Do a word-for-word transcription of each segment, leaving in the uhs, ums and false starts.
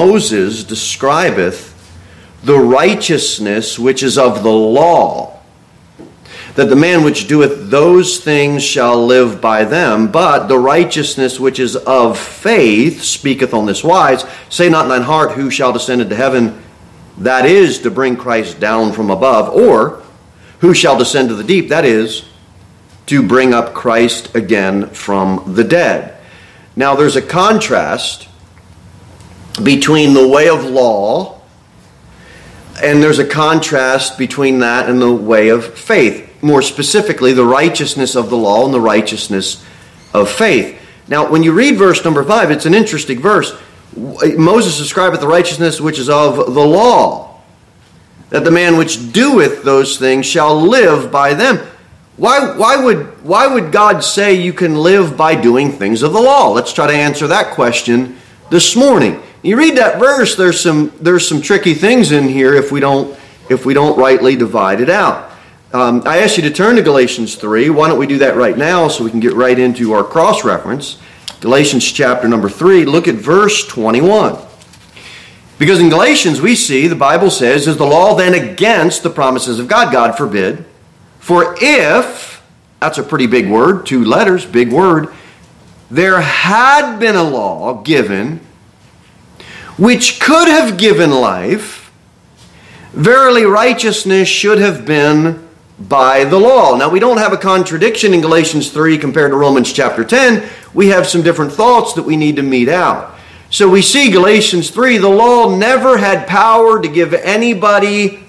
Moses describeth the righteousness which is of the law, that the man which doeth those things shall live by them. But the righteousness which is of faith speaketh on this wise, say not in thine heart, who shall descend into heaven, that is, to bring Christ down from above, or who shall descend to the deep, that is, to bring up Christ again from the dead. Now there's a contrast between the way of law, and there's a contrast between that and the way of faith. More specifically, the righteousness of the law and the righteousness of faith. Now, when you read verse number five, it's an interesting verse. Moses describeth the righteousness which is of the law, that the man which doeth those things shall live by them. Why, why would, why would God say you can live by doing things of the law? Let's try to answer that question this morning. You read that verse, there's some there's some tricky things in here if we don't if we don't rightly divide it out. Um, I asked you to turn to Galatians three. Why don't we do that right now so we can get right into our cross-reference. Galatians chapter number three, look at verse twenty-one. Because in Galatians we see, the Bible says, is the law then against the promises of God? God forbid. For if, that's a pretty big word, two letters, big word, there had been a law given which could have given life, verily righteousness should have been by the law. Now, we don't have a contradiction in Galatians three compared to Romans chapter ten. We have some different thoughts that we need to mete out. So we see Galatians three, the law never had power to give anybody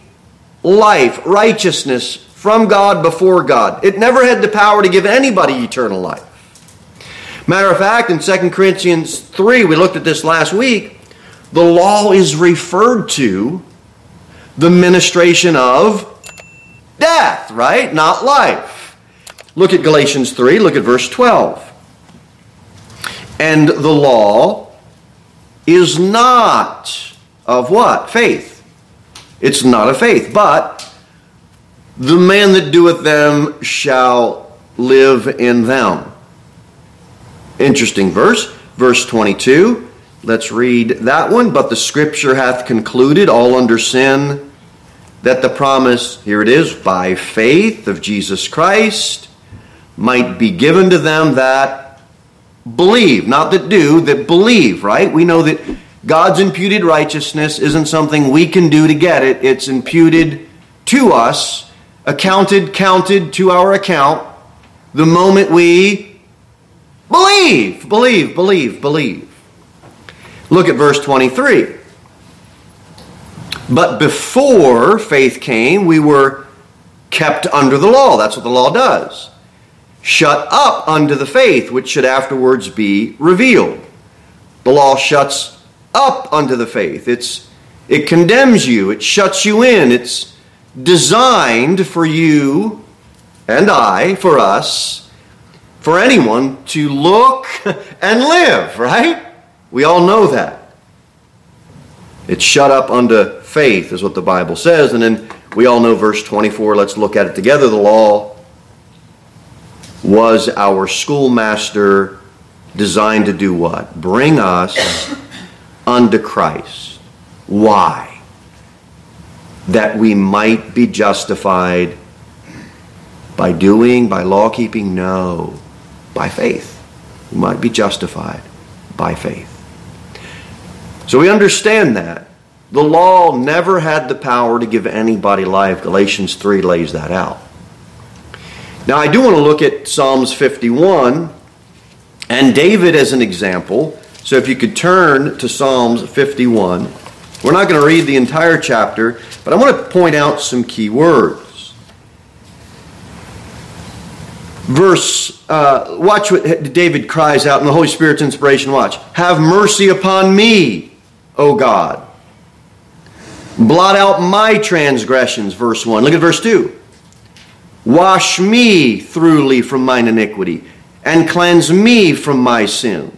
life, righteousness from God before God. It never had the power to give anybody eternal life. Matter of fact, in Second Corinthians three, we looked at this last week, the law is referred to the ministration of death, right? Not life. Look at Galatians three, look at verse twelve. And the law is not of what? Faith. It's not of faith, but the man that doeth them shall live in them. Interesting verse, verse twenty-two. Let's read that one. But the scripture hath concluded all under sin, that the promise, here it is, by faith of Jesus Christ might be given to them that believe. Not that do, that believe, right? We know that God's imputed righteousness isn't something we can do to get it. It's imputed to us, accounted, counted to our account, the moment we believe, believe, believe, believe. Look at verse twenty-three. But before faith came, we were kept under the law. That's what the law does. Shut up unto the faith, which should afterwards be revealed. The law shuts up unto the faith. It's, it condemns you. It shuts you in. It's designed for you and I, for us, for anyone to look and live, right? We all know that. It's shut up unto faith is what the Bible says. And then we all know verse twenty-four. Let's look at it together. The law was our schoolmaster, designed to do what? Bring us unto Christ. Why? That we might be justified by doing, by law keeping? No, by faith. We might be justified by faith. So we understand that. The law never had the power to give anybody life. Galatians three lays that out. Now I do want to look at Psalms fifty-one and David as an example. So if you could turn to Psalms fifty-one. We're not going to read the entire chapter, but I want to point out some key words. Verse, uh, watch what David cries out in the Holy Spirit's inspiration. Watch. Have mercy upon me, O God. Blot out my transgressions, verse one. Look at verse two. Wash me throughly from mine iniquity, and cleanse me from my sin.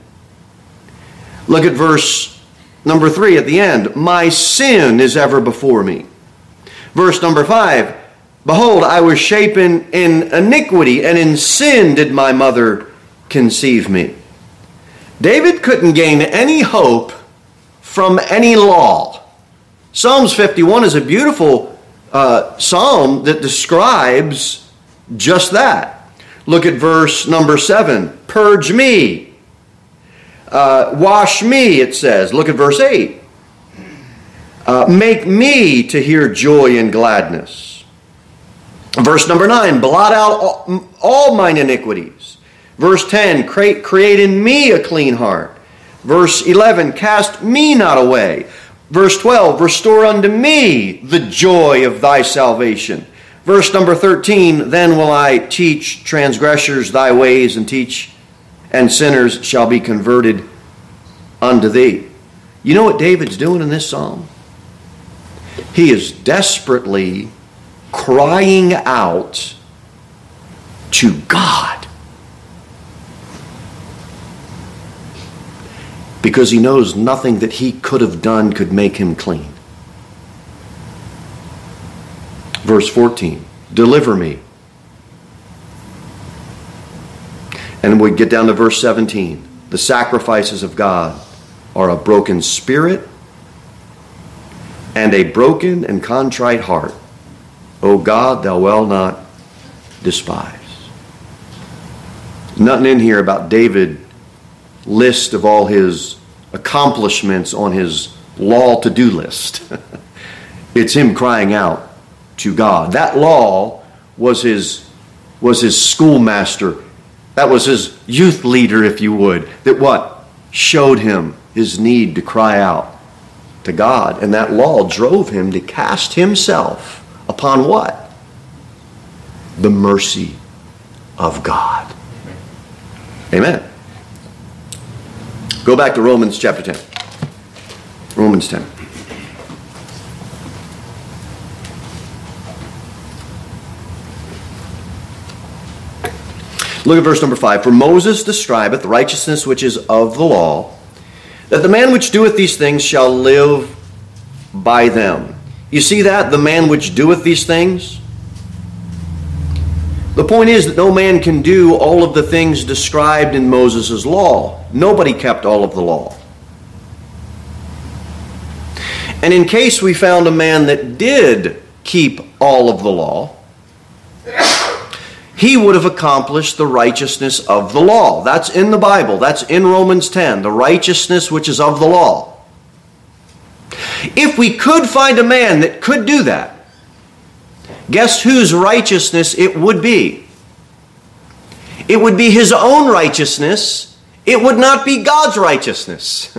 Look at verse number three at the end. My sin is ever before me. Verse number five. Behold, I was shapen in iniquity, and in sin did my mother conceive me. David couldn't gain any hope from any law. Psalms fifty-one is a beautiful uh, psalm that describes just that. Look at verse number seven. Purge me. Uh, wash me, it says. Look at verse eight. Uh, make me to hear joy and gladness. Verse number nine. Blot out all, all mine iniquities. Verse ten. Create, create in me a clean heart. Verse eleven. Cast me not away. Verse twelve. Restore unto me the joy of thy salvation. Verse number thirteen. Then will I teach transgressors thy ways, and teach and sinners shall be converted unto thee. You know what David's doing in this psalm? He is desperately crying out to God, because he knows nothing that he could have done could make him clean. Verse fourteen, deliver me. And we get down to verse seventeen. The sacrifices of God are a broken spirit and a broken and contrite heart, O God, thou wilt not despise. Nothing in here about David's list of all his accomplishments on his law to-do list. It's him crying out to God. That law was his, was his schoolmaster. That was his youth leader, if you would, that what? Showed him his need to cry out to God. And that law drove him to cast himself upon what? The mercy of God. Amen. Go back to Romans chapter ten. Romans ten. Look at verse number five. For Moses describeth the righteousness which is of the law, that the man which doeth these things shall live by them. You see that? The man which doeth these things. The point is that no man can do all of the things described in Moses' law. Nobody kept all of the law. And in case we found a man that did keep all of the law, he would have accomplished the righteousness of the law. That's in the Bible. That's in Romans ten, the righteousness which is of the law. If we could find a man that could do that, guess whose righteousness it would be? It would be his own righteousness. It would not be God's righteousness.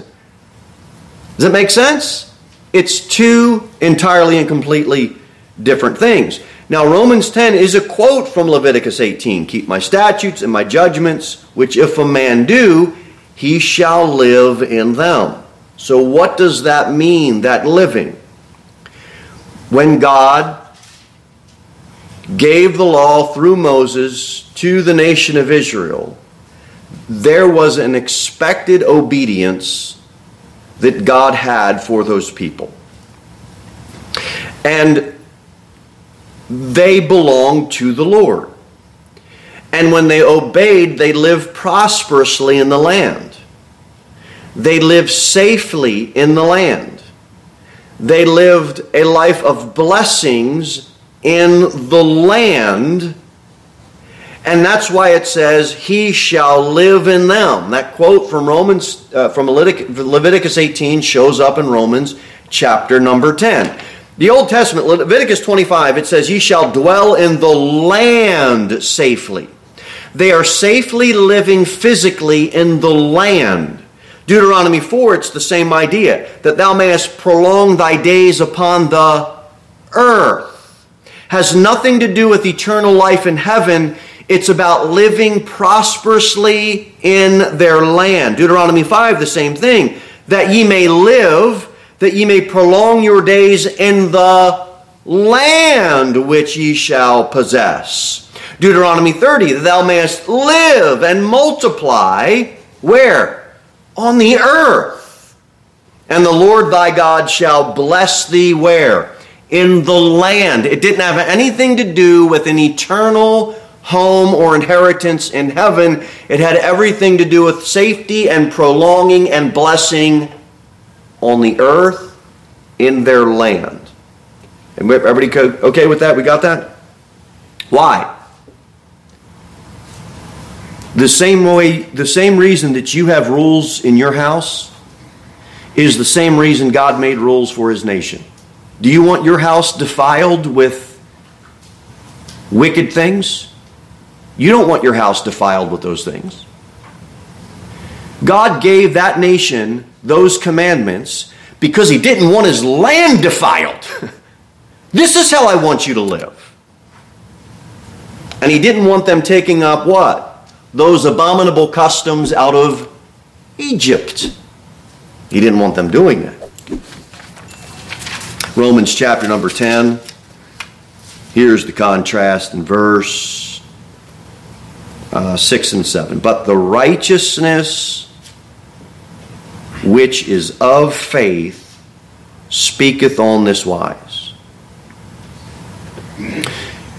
Does that make sense? It's two entirely and completely different things. Now, Romans ten is a quote from Leviticus eighteen. Keep my statutes and my judgments, which if a man do, he shall live in them. So what does that mean, that living? When God gave the law through Moses to the nation of Israel, there was an expected obedience that God had for those people. And they belonged to the Lord. And when they obeyed, they lived prosperously in the land. They lived safely in the land. They lived a life of blessings in the land. And that's why it says, he shall live in them. That quote from Romans, uh, from Leviticus eighteen shows up in Romans chapter number ten. The Old Testament, Leviticus twenty-five, it says, ye shall dwell in the land safely. They are safely living physically in the land. Deuteronomy four, it's the same idea, that thou mayest prolong thy days upon the earth. Has nothing to do with eternal life in heaven. It's about living prosperously in their land. Deuteronomy five, the same thing, that ye may live, that ye may prolong your days in the land which ye shall possess. Deuteronomy thirty, that thou mayest live and multiply, where? On the earth. And the Lord thy God shall bless thee, where? In the land. It didn't have anything to do with an eternal home or inheritance in heaven. It had everything to do with safety and prolonging and blessing on the earth in their land. And everybody okay with that? We got that? Why? The same way, the same reason that you have rules in your house is the same reason God made rules for his nation. Do you want your house defiled with wicked things? You don't want your house defiled with those things. God gave that nation those commandments because he didn't want his land defiled. This is how I want you to live. And he didn't want them taking up what? Those abominable customs out of Egypt. He didn't want them doing that. Romans chapter number ten. Here's the contrast in verse uh, six and seven. But the righteousness which is of faith speaketh on this wise.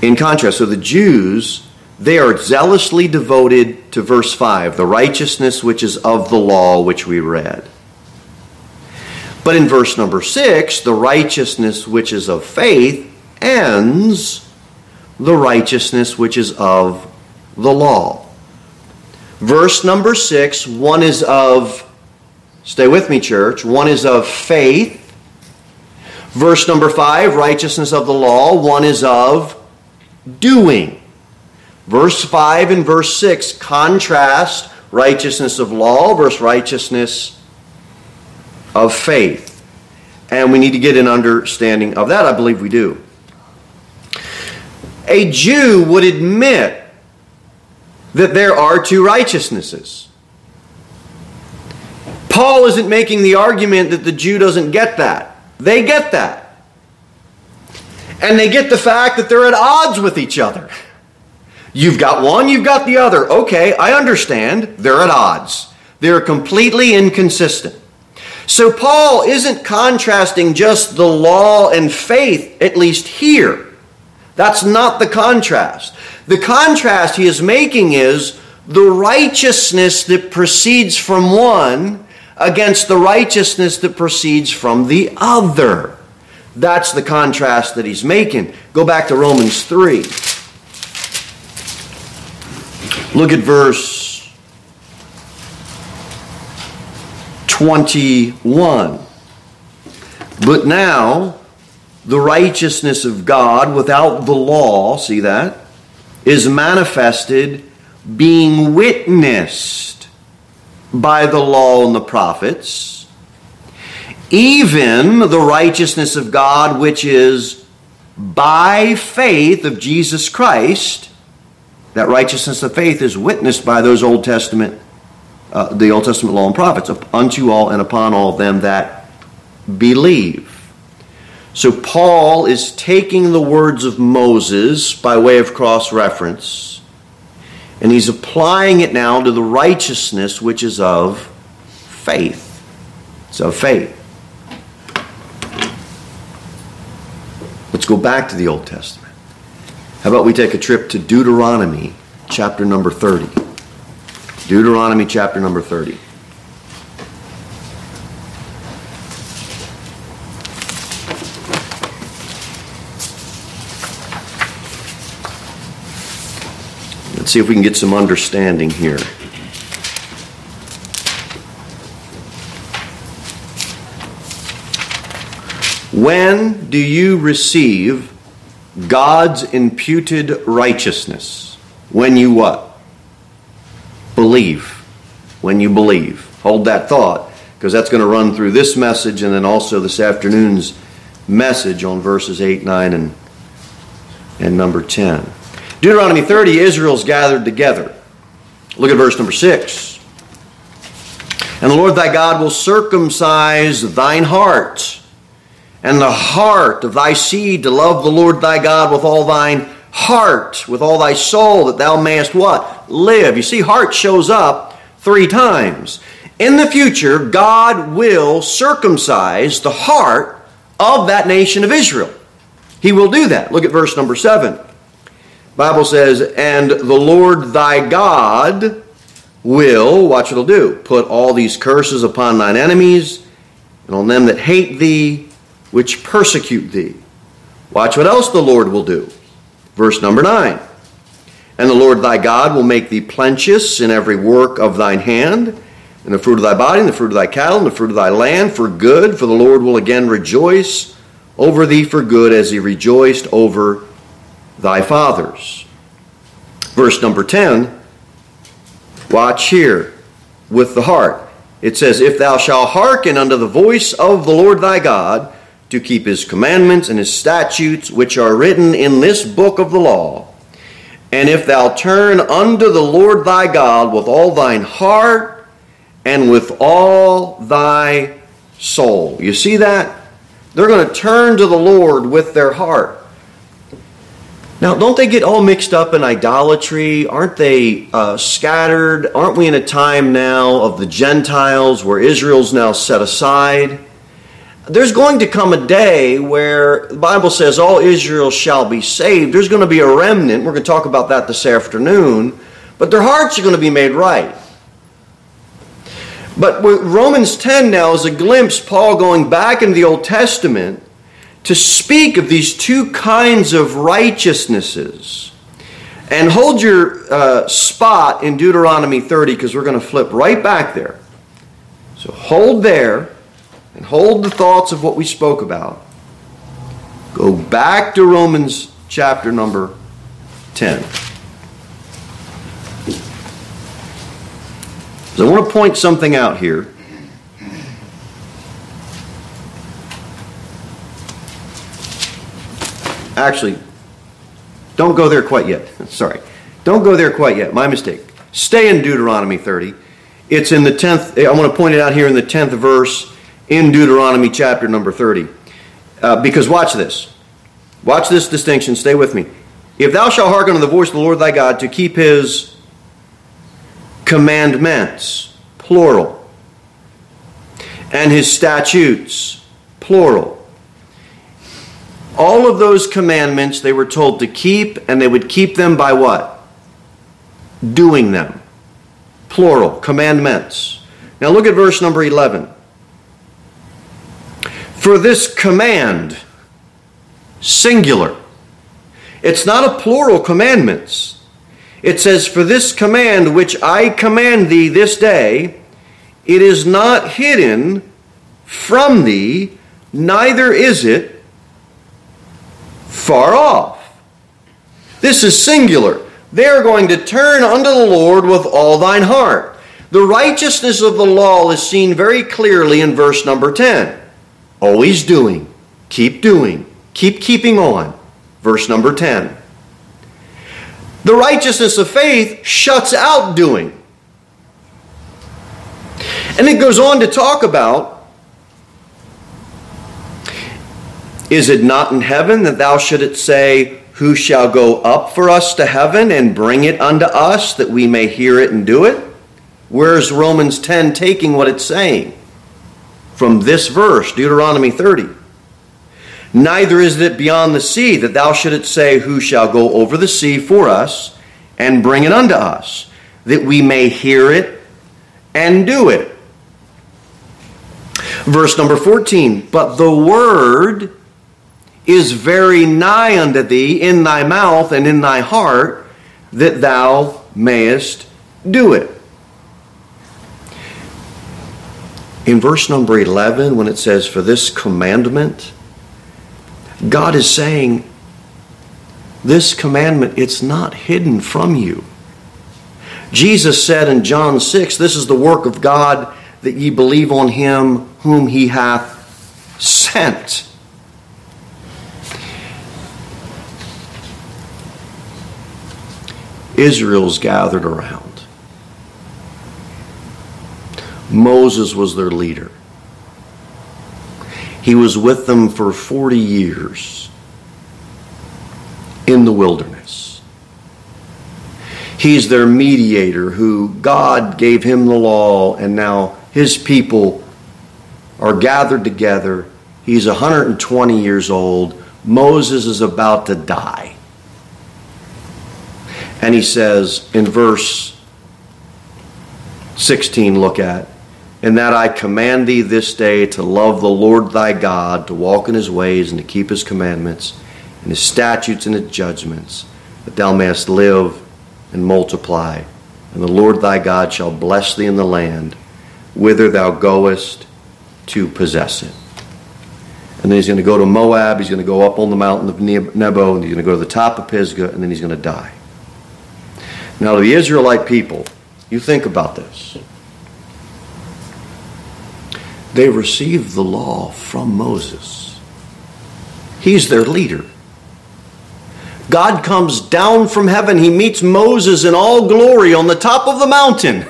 In contrast, so the Jews, they are zealously devoted to verse five, the righteousness which is of the law, which we read. But in verse number six, the righteousness which is of faith ends the righteousness which is of the law. Verse number six, one is of, stay with me, church, one is of faith. Verse number five, righteousness of the law, one is of doing. Verse five and verse six contrast righteousness of law versus righteousness of faith. And we need to get an understanding of that. I believe we do. A Jew would admit that there are two righteousnesses. Paul isn't making the argument that the Jew doesn't get that. They get that. And they get the fact that they're at odds with each other. You've got one, you've got the other. Okay, I understand. They're at odds. They're completely inconsistent. So Paul isn't contrasting just the law and faith, at least here. That's not the contrast. The contrast he is making is the righteousness that proceeds from one against the righteousness that proceeds from the other. That's the contrast that he's making. Go back to Romans three. Look at verse twenty-one. But now, the righteousness of God without the law, see that, is manifested, being witnessed by the law and the prophets, even the righteousness of God, which is by faith of Jesus Christ. That righteousness of faith is witnessed by those Old Testament, uh, the Old Testament law and prophets, unto all and upon all them that believe. So Paul is taking the words of Moses by way of cross-reference, and he's applying it now to the righteousness which is of faith. It's of faith. Let's go back to the Old Testament. How about we take a trip to Deuteronomy chapter number thirty. Deuteronomy chapter number thirty. Let's see if we can get some understanding here. When do you receive God's imputed righteousness? When you what? Believe. When you believe. Hold that thought, because that's going to run through this message and then also this afternoon's message on verses eight, nine, and, and number ten. Deuteronomy thirty, Israel's gathered together. Look at verse number six. And the Lord thy God will circumcise thine heart and the heart of thy seed to love the Lord thy God with all thine heart, with all thy soul, that thou mayest what? Live. You see, heart shows up three times. In the future, God will circumcise the heart of that nation of Israel. He will do that. Look at verse number seven. Bible says, and the Lord thy God will, watch what he'll do, put all these curses upon thine enemies, and on them that hate thee, which persecute thee. Watch what else the Lord will do. Verse number nine. And the Lord thy God will make thee plenteous in every work of thine hand, and the fruit of thy body, and the fruit of thy cattle, and the fruit of thy land, for good. For the Lord will again rejoice over thee for good, as he rejoiced over thy fathers. Verse number ten, watch here with the heart. It says, if thou shalt hearken unto the voice of the Lord thy God, to keep his commandments and his statutes, which are written in this book of the law, and if thou turn unto the Lord thy God with all thine heart, and with all thy soul. You see that? They're going to turn to the Lord with their heart. Now, don't they get all mixed up in idolatry? Aren't they uh, scattered? Aren't we in a time now of the Gentiles where Israel's now set aside? There's going to come a day where the Bible says all Israel shall be saved. There's going to be a remnant. We're going to talk about that this afternoon. But their hearts are going to be made right. But Romans ten now is a glimpse, Paul going back into the Old Testament to speak of these two kinds of righteousnesses. And hold your uh, spot in Deuteronomy thirty, because we're going to flip right back there. So hold there and hold the thoughts of what we spoke about. Go back to Romans chapter number ten. So I want to point something out here. Actually, don't go there quite yet. Sorry. Don't go there quite yet. My mistake. Stay in Deuteronomy thirty. It's in the tenth, I want to point it out here in the tenth verse in Deuteronomy chapter number thirty. Uh, because watch this. Watch this distinction. Stay with me. If thou shalt hearken unto the voice of the Lord thy God to keep his commandments, plural, and his statutes, plural. All of those commandments they were told to keep, and they would keep them by what? Doing them. Plural, commandments. Now look at verse number eleven. For this command, singular. It's not a plural commandments. It says, for this command which I command thee this day, it is not hidden from thee, neither is it far off. This is singular. They are going to turn unto the Lord with all thine heart. The righteousness of the law is seen very clearly in verse number ten. Always doing, keep doing, keep keeping on. Verse number ten. The righteousness of faith shuts out doing. And it goes on to talk about, is it not in heaven that thou shouldest say, who shall go up for us to heaven and bring it unto us that we may hear it and do it? Where's Romans ten taking what it's saying? From this verse, Deuteronomy thirty. Neither is it beyond the sea, that thou shouldest say, who shall go over the sea for us, and bring it unto us, that we may hear it and do it. Verse number fourteen, but the word is very nigh unto thee, in thy mouth and in thy heart, that thou mayest do it. In verse number eleven, when it says, for this commandment, God is saying, this commandment, it's not hidden from you. Jesus said in John six, this is the work of God, that ye believe on him whom he hath sent. Israel's gathered around. Moses was their leader. He was with them for forty years in the wilderness. He's their mediator, who God gave him the law, and now his people are gathered together. He's one hundred twenty years old. Moses is about to die. And he says in verse sixteen, look at, in that I command thee this day to love the Lord thy God, to walk in his ways and to keep his commandments and his statutes and his judgments, that thou mayest live and multiply. And the Lord thy God shall bless thee in the land whither thou goest to possess it. And then he's going to go to Moab, he's going to go up on the mountain of Nebo, and he's going to go to the top of Pisgah, and then he's going to die. Now, to the Israelite people, you think about this. They received the law from Moses. He's their leader. God comes down from heaven. He meets Moses in all glory on the top of the mountain.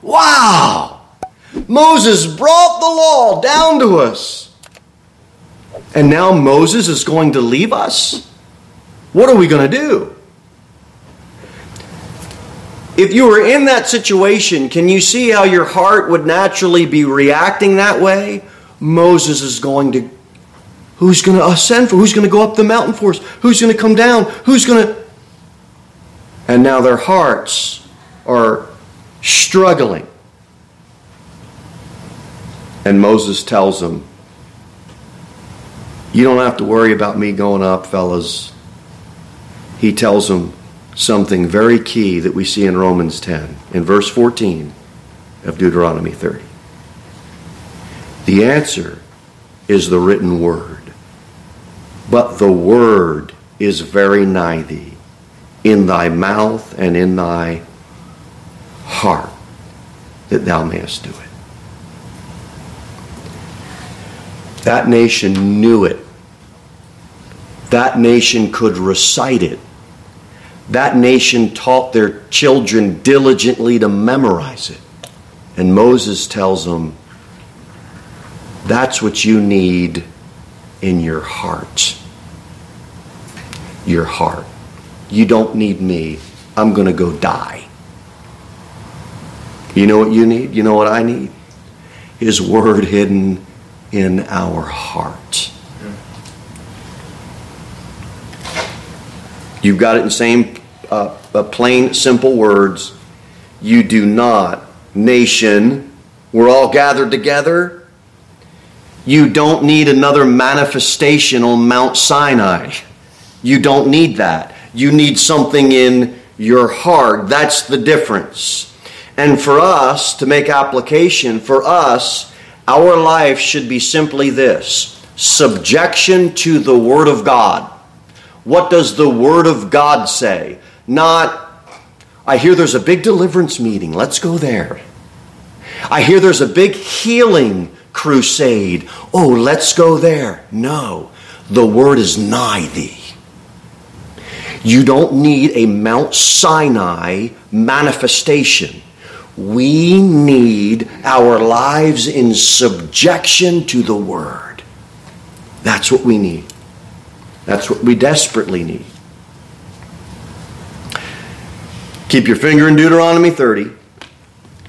Wow! Moses brought the law down to us. And now Moses is going to leave us? What are we going to do? If you were in that situation, can you see how your heart would naturally be reacting that way? Moses is going to, who's going to ascend for? Who's going to go up the mountain for us? Who's going to come down? Who's going to... And now their hearts are struggling. And Moses tells them, you don't have to worry about me going up, fellas. He tells them something very key that we see in Romans ten, in verse fourteen of Deuteronomy thirty. The answer is the written word. But the word is very nigh thee, in thy mouth and in thy heart, that thou mayest do it. That nation knew it. That nation could recite it. That nation taught their children diligently to memorize it. And Moses tells them, that's what you need in your heart. Your heart. You don't need me. I'm going to go die. You know what you need? You know what I need? His word hidden in our heart. You've got it in the same uh, plain, simple words. You do not, nation, we're all gathered together. You don't need another manifestation on Mount Sinai. You don't need that. You need something in your heart. That's the difference. And for us, to make application, for us, our life should be simply this: subjection to the Word of God. What does the Word of God say? Not, I hear there's a big deliverance meeting. Let's go there. I hear there's a big healing crusade. Oh, let's go there. No, the Word is nigh thee. You don't need a Mount Sinai manifestation. We need our lives in subjection to the Word. That's what we need. That's what we desperately need. Keep your finger in Deuteronomy thirty.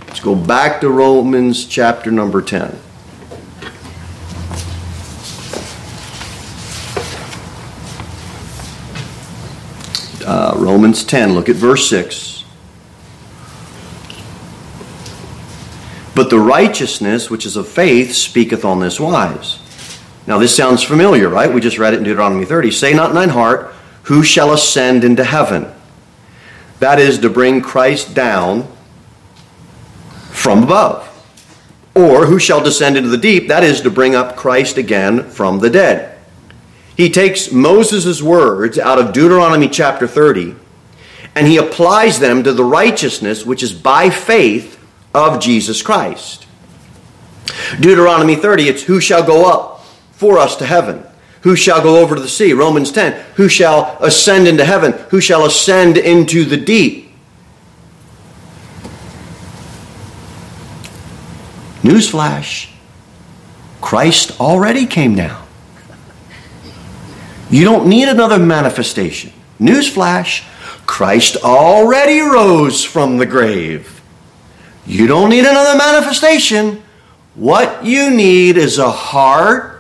Let's go back to Romans chapter number ten. Uh, Romans ten, look at verse six. But the righteousness which is of faith speaketh on this wise. Now this sounds familiar, right? We just read it in Deuteronomy thirty. Say not in thine heart, who shall ascend into heaven? That is to bring Christ down from above. Or who shall descend into the deep? That is to bring up Christ again from the dead. He takes Moses' words out of Deuteronomy chapter thirty and he applies them to the righteousness which is by faith of Jesus Christ. Deuteronomy thirty, it's who shall go up for us to heaven? Who shall go over to the sea? Romans ten. Who shall ascend into heaven? Who shall ascend into the deep? Newsflash. Christ already came down. You don't need another manifestation. Newsflash. Christ already rose from the grave. You don't need another manifestation. What you need is a heart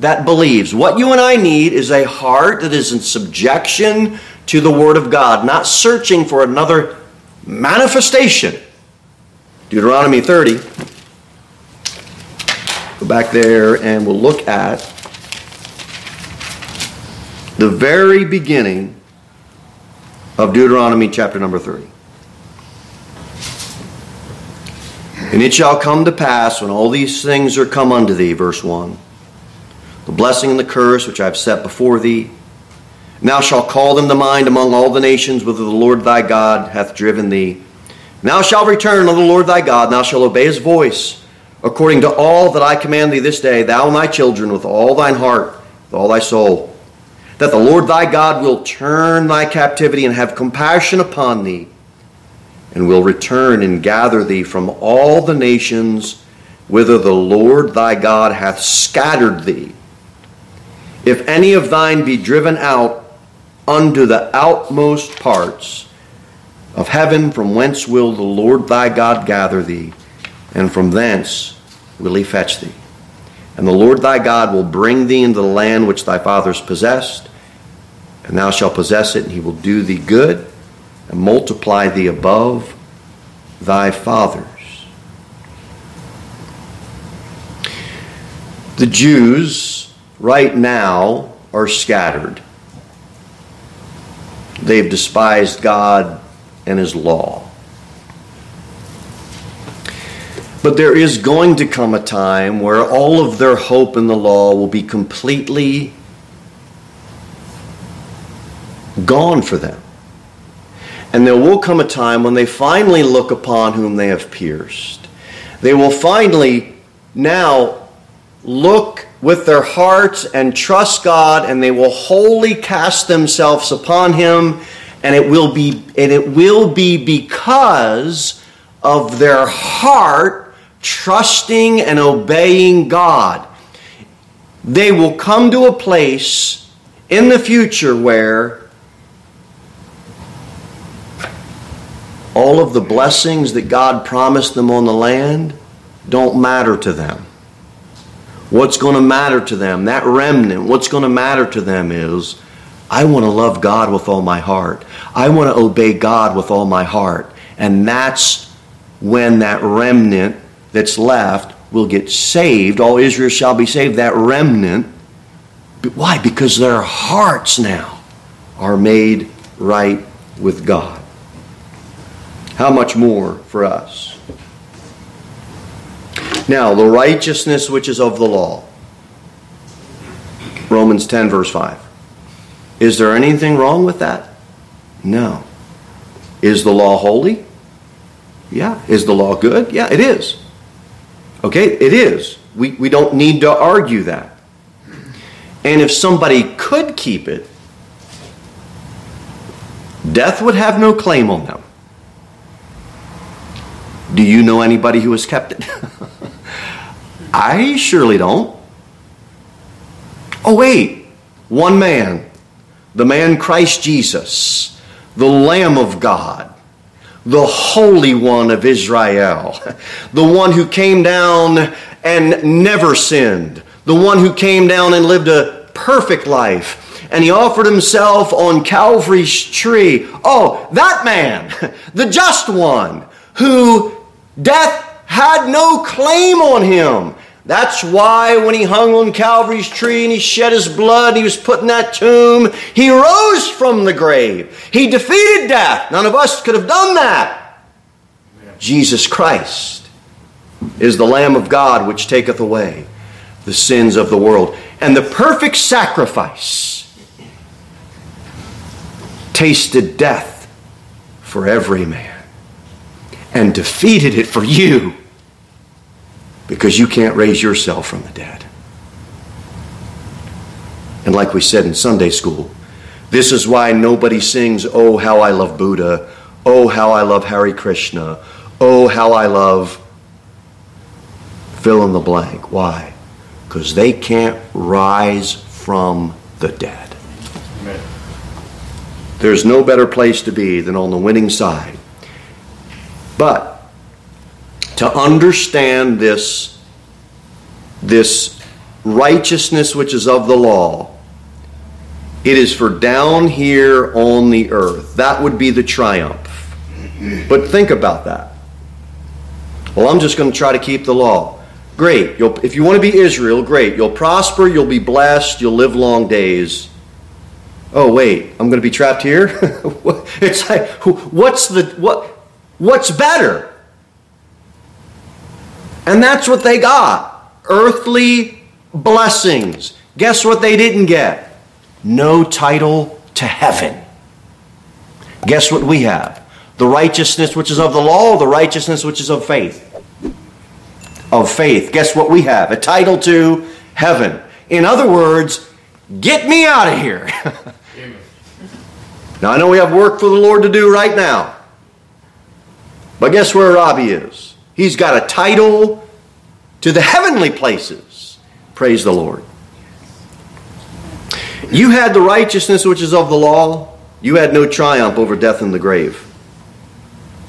that believes. What you and I need is a heart that is in subjection to the Word of God, not searching for another manifestation. Deuteronomy thirty, Go back there and we'll look at the very beginning of Deuteronomy chapter number three. And it shall come to pass when all these things are come unto thee, verse one, the blessing and the curse which I have set before thee. And thou shalt call them to mind among all the nations whither the Lord thy God hath driven thee. And thou shalt return unto the Lord thy God, and thou shalt obey his voice, according to all that I command thee this day, thou and thy children, with all thine heart, with all thy soul, that the Lord thy God will turn thy captivity and have compassion upon thee, and will return and gather thee from all the nations whither the Lord thy God hath scattered thee. If any of thine be driven out unto the outmost parts of heaven, from whence will the Lord thy God gather thee, and from thence will he fetch thee. And the Lord thy God will bring thee into the land which thy fathers possessed, and thou shalt possess it, and he will do thee good, and multiply thee above thy fathers. The Jews right now are scattered. They've despised God and his law. But there is going to come a time where all of their hope in the law will be completely gone for them. And there will come a time when they finally look upon whom they have pierced. They will finally now look with their hearts and trust God, and they will wholly cast themselves upon him, and it will be, and it will be because of their heart trusting and obeying God. They will come to a place in the future where all of the blessings that God promised them on the land don't matter to them. What's going to matter to them, that remnant, what's going to matter to them is, I want to love God with all my heart. I want to obey God with all my heart. And that's when that remnant that's left will get saved. All Israel shall be saved. That remnant. Why? Because their hearts now are made right with God. How much more for us? Now, the righteousness which is of the law. Romans ten, verse five. Is there anything wrong with that? No. Is the law holy? Yeah. Is the law good? Yeah, it is. Okay, it is. We, we don't need to argue that. And if somebody could keep it, death would have no claim on them. Do you know anybody who has kept it? I surely don't. Oh, wait. One man. The man Christ Jesus, the Lamb of God, the Holy One of Israel, the one who came down and never sinned, the one who came down and lived a perfect life. And he offered himself on Calvary's tree. Oh, that man, the just one, who death had no claim on him. That's why when he hung on Calvary's tree and he shed his blood, he was put in that tomb, he rose from the grave. He defeated death. None of us could have done that. Amen. Jesus Christ is the Lamb of God which taketh away the sins of the world. And the perfect sacrifice tasted death for every man. And defeated it for you, because you can't raise yourself from the dead. And like we said in Sunday school, this is why nobody sings, "Oh, how I love Buddha. Oh, how I love Hare Krishna. Oh, how I love fill in the blank." Why? Because they can't rise from the dead. Amen. There's no better place to be than on the winning side. But to understand this, this righteousness which is of the law, it is for down here on the earth. That would be the triumph. But think about that. Well, I'm just going to try to keep the law. Great. You'll, if you want to be Israel, great. You'll prosper, you'll be blessed, you'll live long days. Oh, wait, I'm going to be trapped here? It's like, what's the, what, what's better? And that's what they got. Earthly blessings. Guess what they didn't get? No title to heaven. Guess what we have? The righteousness which is of the law, the righteousness which is of faith. Of faith. Guess what we have? A title to heaven. In other words, get me out of here. Now, I know we have work for the Lord to do right now. But guess where Robbie is? He's got a title to the heavenly places. Praise the Lord. You had the righteousness which is of the law. You had no triumph over death and the grave.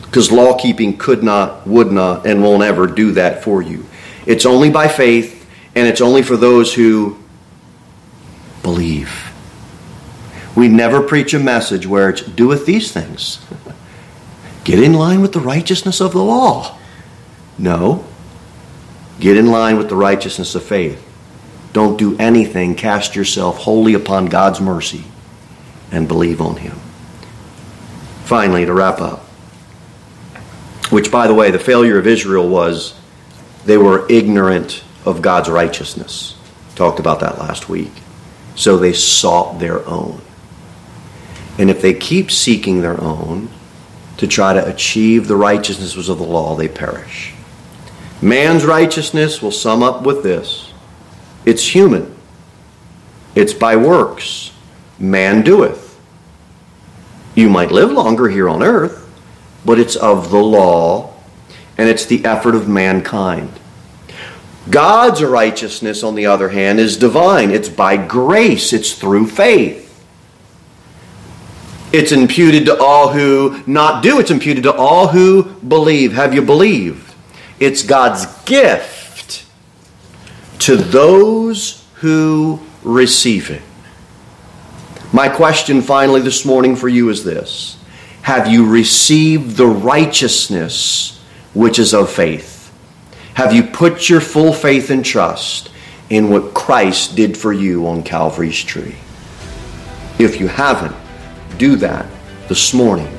Because law-keeping could not, would not, and won't ever do that for you. It's only by faith, and it's only for those who believe. We never preach a message where it's doeth these things. Get in line with the righteousness of the law. No. Get in line with the righteousness of faith. Don't do anything. Cast yourself wholly upon God's mercy and believe on Him. Finally, to wrap up, which, by the way, the failure of Israel was they were ignorant of God's righteousness. Talked about that last week. So they sought their own. And if they keep seeking their own to try to achieve the righteousness of the law, they perish. Man's righteousness will sum up with this. It's human. It's by works. Man doeth. You might live longer here on earth, but it's of the law, and it's the effort of mankind. God's righteousness, on the other hand, is divine. It's by grace. It's through faith. It's imputed to all who not do. It's imputed to all who believe. Have you believed? It's God's gift to those who receive it. My question finally this morning for you is this. Have you received the righteousness which is of faith? Have you put your full faith and trust in what Christ did for you on Calvary's tree? If you haven't, do that this morning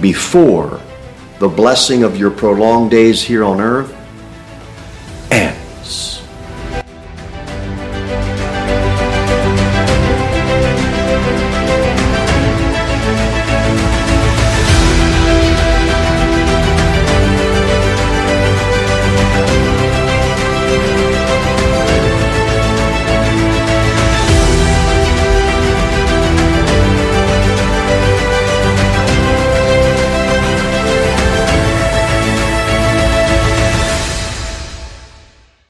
before the blessing of your prolonged days here on earth